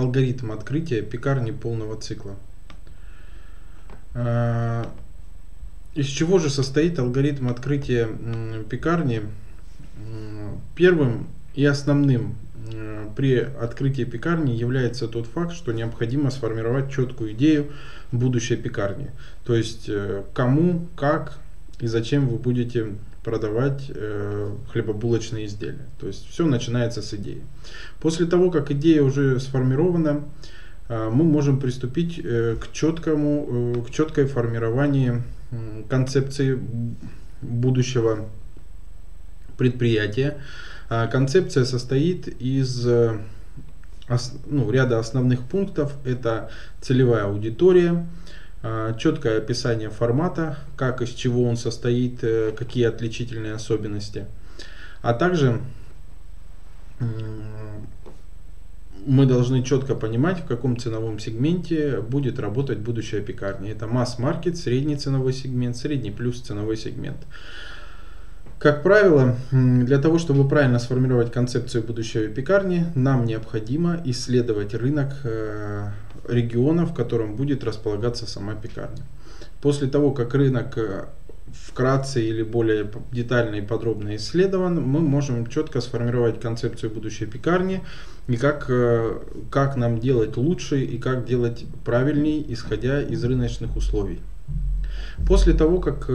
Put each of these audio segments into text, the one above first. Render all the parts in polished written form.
алгоритм открытия пекарни полного цикла. Из чего же состоит алгоритм открытия пекарни? Первым и основным при открытии пекарни является тот факт, что необходимо сформировать четкую идею будущей пекарни. То есть кому, как и зачем вы будете продавать хлебобулочные изделия. То есть все начинается с идеи. После того, как идея уже сформирована, мы можем приступить к четкой формированию концепции будущего предприятия. Концепция состоит из ряда основных пунктов. Это целевая аудитория, четкое описание формата, как, из чего он состоит, какие отличительные особенности. А также мы должны четко понимать, в каком ценовом сегменте будет работать будущая пекарня. Это масс-маркет, средний ценовой сегмент, средний плюс ценовой сегмент. Как правило, для того, чтобы правильно сформировать концепцию будущей пекарни, нам необходимо исследовать рынок региона, в котором будет располагаться сама пекарня. После того, как рынок вкратце или более детально и подробно исследован, мы можем четко сформировать концепцию будущей пекарни и как нам делать лучше и как делать правильней, исходя из рыночных условий. После того, как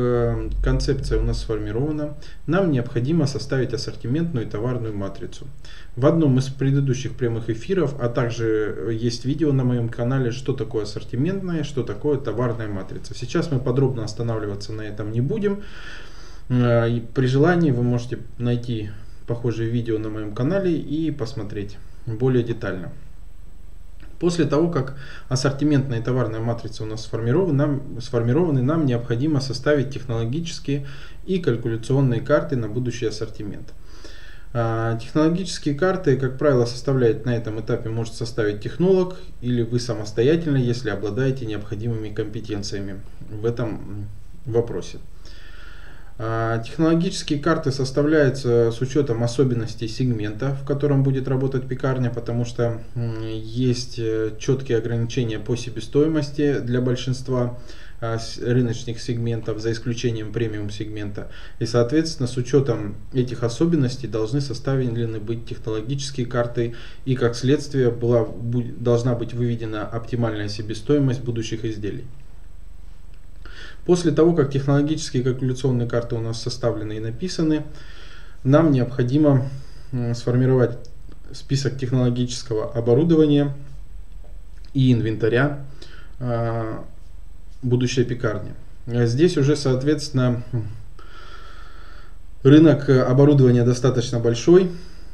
концепция у нас сформирована, нам необходимо составить ассортиментную и товарную матрицу. В одном из предыдущих прямых эфиров, а также есть видео на моем канале, что такое ассортиментная, что такое товарная матрица. Сейчас мы подробно останавливаться на этом не будем. При желании вы можете найти похожие видео на моем канале и посмотреть более детально. После того, как ассортиментная и товарная матрица у нас сформированы, нам необходимо составить технологические и калькуляционные карты на будущий ассортимент. Технологические карты, как правило, составляет на этом этапе может составить технолог или вы самостоятельно, если обладаете необходимыми компетенциями в этом вопросе. Технологические карты составляются с учетом особенностей сегмента, в котором будет работать пекарня, потому что есть четкие ограничения по себестоимости для большинства рыночных сегментов, за исключением премиум сегмента. И, соответственно, с учетом этих особенностей должны составлены быть технологические карты, и как следствие должна быть выведена оптимальная себестоимость будущих изделий. После того, как технологические и калькуляционные карты у нас составлены и написаны, нам необходимо сформировать список технологического оборудования и инвентаря будущей пекарни. Здесь уже, соответственно, рынок оборудования достаточно большой.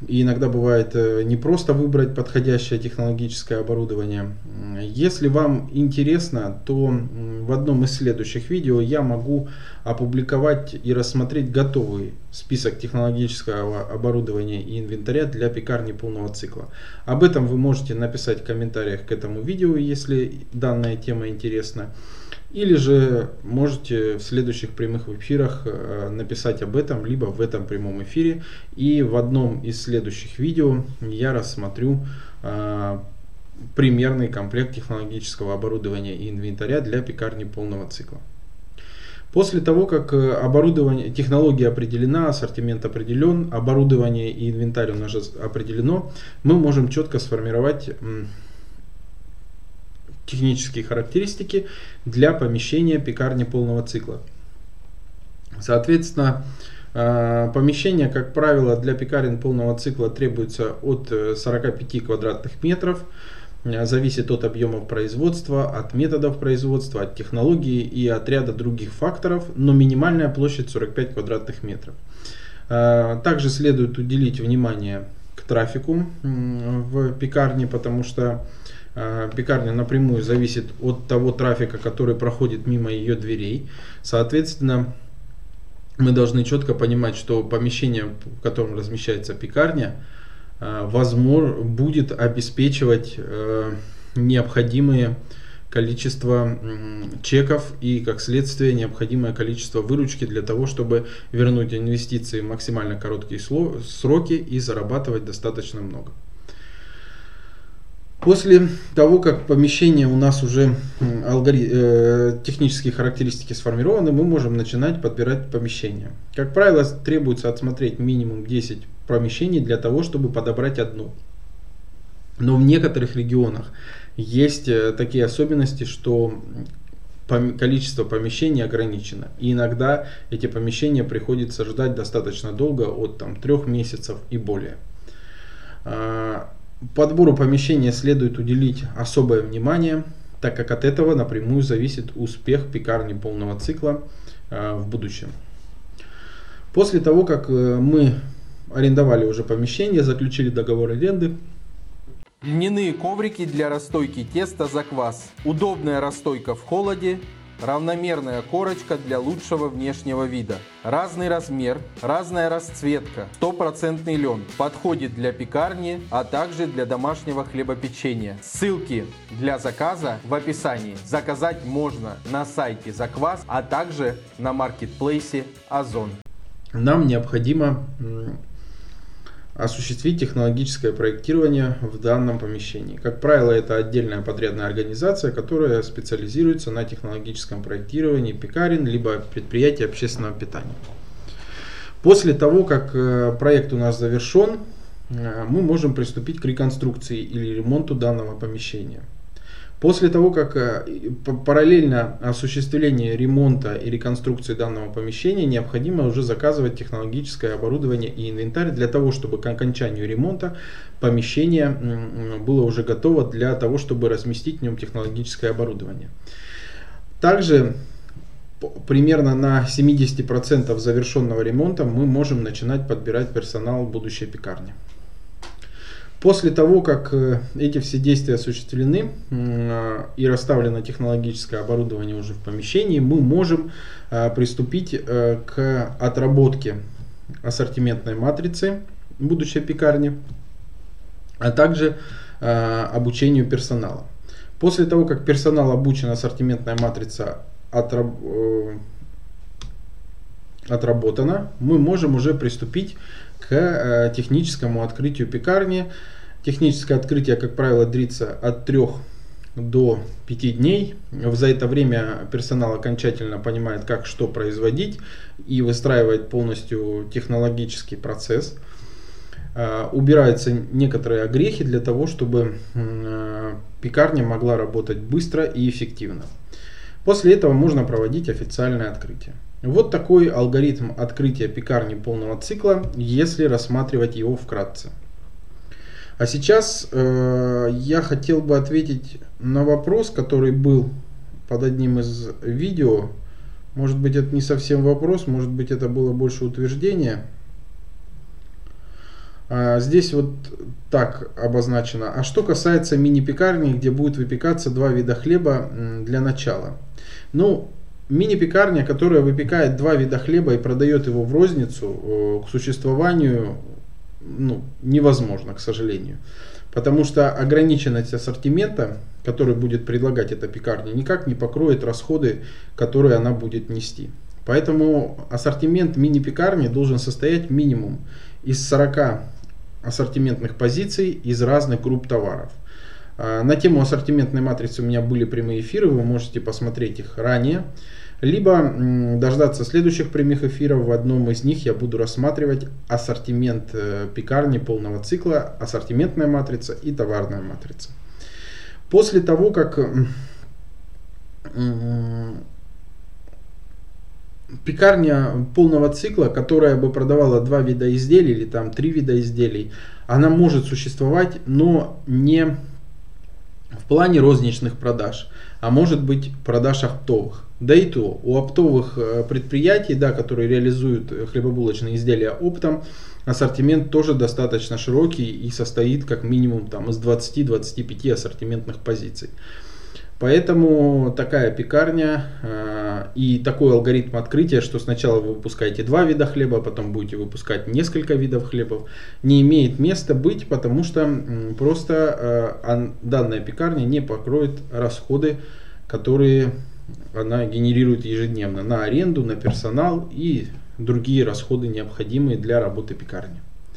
И иногда бывает не просто выбрать подходящее технологическое оборудование. Если вам интересно, то в одном из следующих видео я могу опубликовать и рассмотреть готовый список технологического оборудования и инвентаря для пекарни полного цикла. Об этом вы можете написать в комментариях к этому видео, если данная тема интересна. Или же можете в следующих прямых эфирах написать об этом, либо в этом прямом эфире. И в одном из следующих видео я рассмотрю примерный комплект технологического оборудования и инвентаря для пекарни полного цикла. После того, как технология определена, ассортимент определен, оборудование и инвентарь у нас определено, мы можем четко сформировать технические характеристики для помещения пекарни полного цикла. Соответственно, помещение, как правило, для пекарен полного цикла требуется от 45 квадратных метров. Зависит от объемов производства, от методов производства, от технологии и от ряда других факторов, но минимальная площадь 45 квадратных метров. Также следует уделить внимание к трафику в пекарне, потому что пекарня напрямую зависит от того трафика, который проходит мимо ее дверей. Соответственно, мы должны четко понимать, что помещение, в котором размещается пекарня, возможно, будет обеспечивать необходимое количество чеков и, как следствие, необходимое количество выручки для того, чтобы вернуть инвестиции в максимально короткие сроки и зарабатывать достаточно много. После того, как помещение у нас уже технические характеристики сформированы, мы можем начинать подбирать помещение. Как правило, требуется отсмотреть минимум 10 помещений для того, чтобы подобрать одно. Но в некоторых регионах есть такие особенности, что количество помещений ограничено. И иногда эти помещения приходится ждать достаточно долго, от 3 месяцев и более. Подбору помещения следует уделить особое внимание, так как от этого напрямую зависит успех пекарни полного цикла в будущем. После того, как мы арендовали уже помещение, заключили договор аренды. Льняные коврики для расстойки теста «Заквас». Удобная расстойка в холоде, равномерная корочка для лучшего внешнего вида. Разный размер, разная расцветка, 100% лен. Подходит для пекарни, а также для домашнего хлебопечения. Ссылки для заказа в описании. Заказать можно на сайте «Заквас», а также на маркетплейсе «OZON». Нам необходимо осуществить технологическое проектирование в данном помещении. Как правило, это отдельная подрядная организация, которая специализируется на технологическом проектировании пекарен, либо предприятий общественного питания. После того, как проект у нас завершен, мы можем приступить к реконструкции или ремонту данного помещения. После того, как параллельно осуществлению ремонта и реконструкции данного помещения, необходимо уже заказывать технологическое оборудование и инвентарь для того, чтобы к окончанию ремонта помещение было уже готово для того, чтобы разместить в нем технологическое оборудование. Также примерно на 70% завершенного ремонта мы можем начинать подбирать персонал будущей пекарни. После того, как эти все действия осуществлены и расставлено технологическое оборудование уже в помещении, мы можем приступить к отработке ассортиментной матрицы будущей пекарни, а также обучению персонала. После того, как персонал обучен, ассортиментная матрица отработана, мы можем уже приступить к техническому открытию пекарни. Техническое открытие, как правило, длится от 3 до 5 дней. За это время персонал окончательно понимает, как что производить, и выстраивает полностью технологический процесс. Убираются некоторые огрехи для того, чтобы пекарня могла работать быстро и эффективно. После этого можно проводить официальное открытие. Вот такой алгоритм открытия пекарни полного цикла, если рассматривать его вкратце. А сейчас я хотел бы ответить на вопрос, который был под одним из видео. Может быть, это не совсем вопрос, может быть, это было больше утверждение. Здесь вот так обозначено. А что касается мини-пекарни, где будет выпекаться 2 вида хлеба для начала. Ну, мини-пекарня, которая выпекает 2 вида хлеба и продает его в розницу, к существованию невозможно, к сожалению. Потому что ограниченность ассортимента, который будет предлагать эта пекарня, никак не покроет расходы, которые она будет нести. Поэтому ассортимент мини-пекарни должен состоять минимум из 40 ассортиментных позиций из разных групп товаров. На тему ассортиментной матрицы у меня были прямые эфиры, вы можете посмотреть их ранее. Либо дождаться следующих прямых эфиров, в одном из них я буду рассматривать ассортимент пекарни полного цикла, ассортиментная матрица и товарная матрица. После того, как пекарня полного цикла, которая бы продавала 2 вида изделий или 3 вида изделий, она может существовать, но не в плане розничных продаж, а может быть продаж оптовых. Да и то, у оптовых предприятий, которые реализуют хлебобулочные изделия оптом, ассортимент тоже достаточно широкий и состоит как минимум из 20-25 ассортиментных позиций. Поэтому такая пекарня и такой алгоритм открытия, что сначала вы выпускаете 2 вида хлеба, потом будете выпускать несколько видов хлебов, не имеет места быть, потому что просто данная пекарня не покроет расходы, которые она генерирует ежедневно на аренду, на персонал и другие расходы, необходимые для работы пекарни.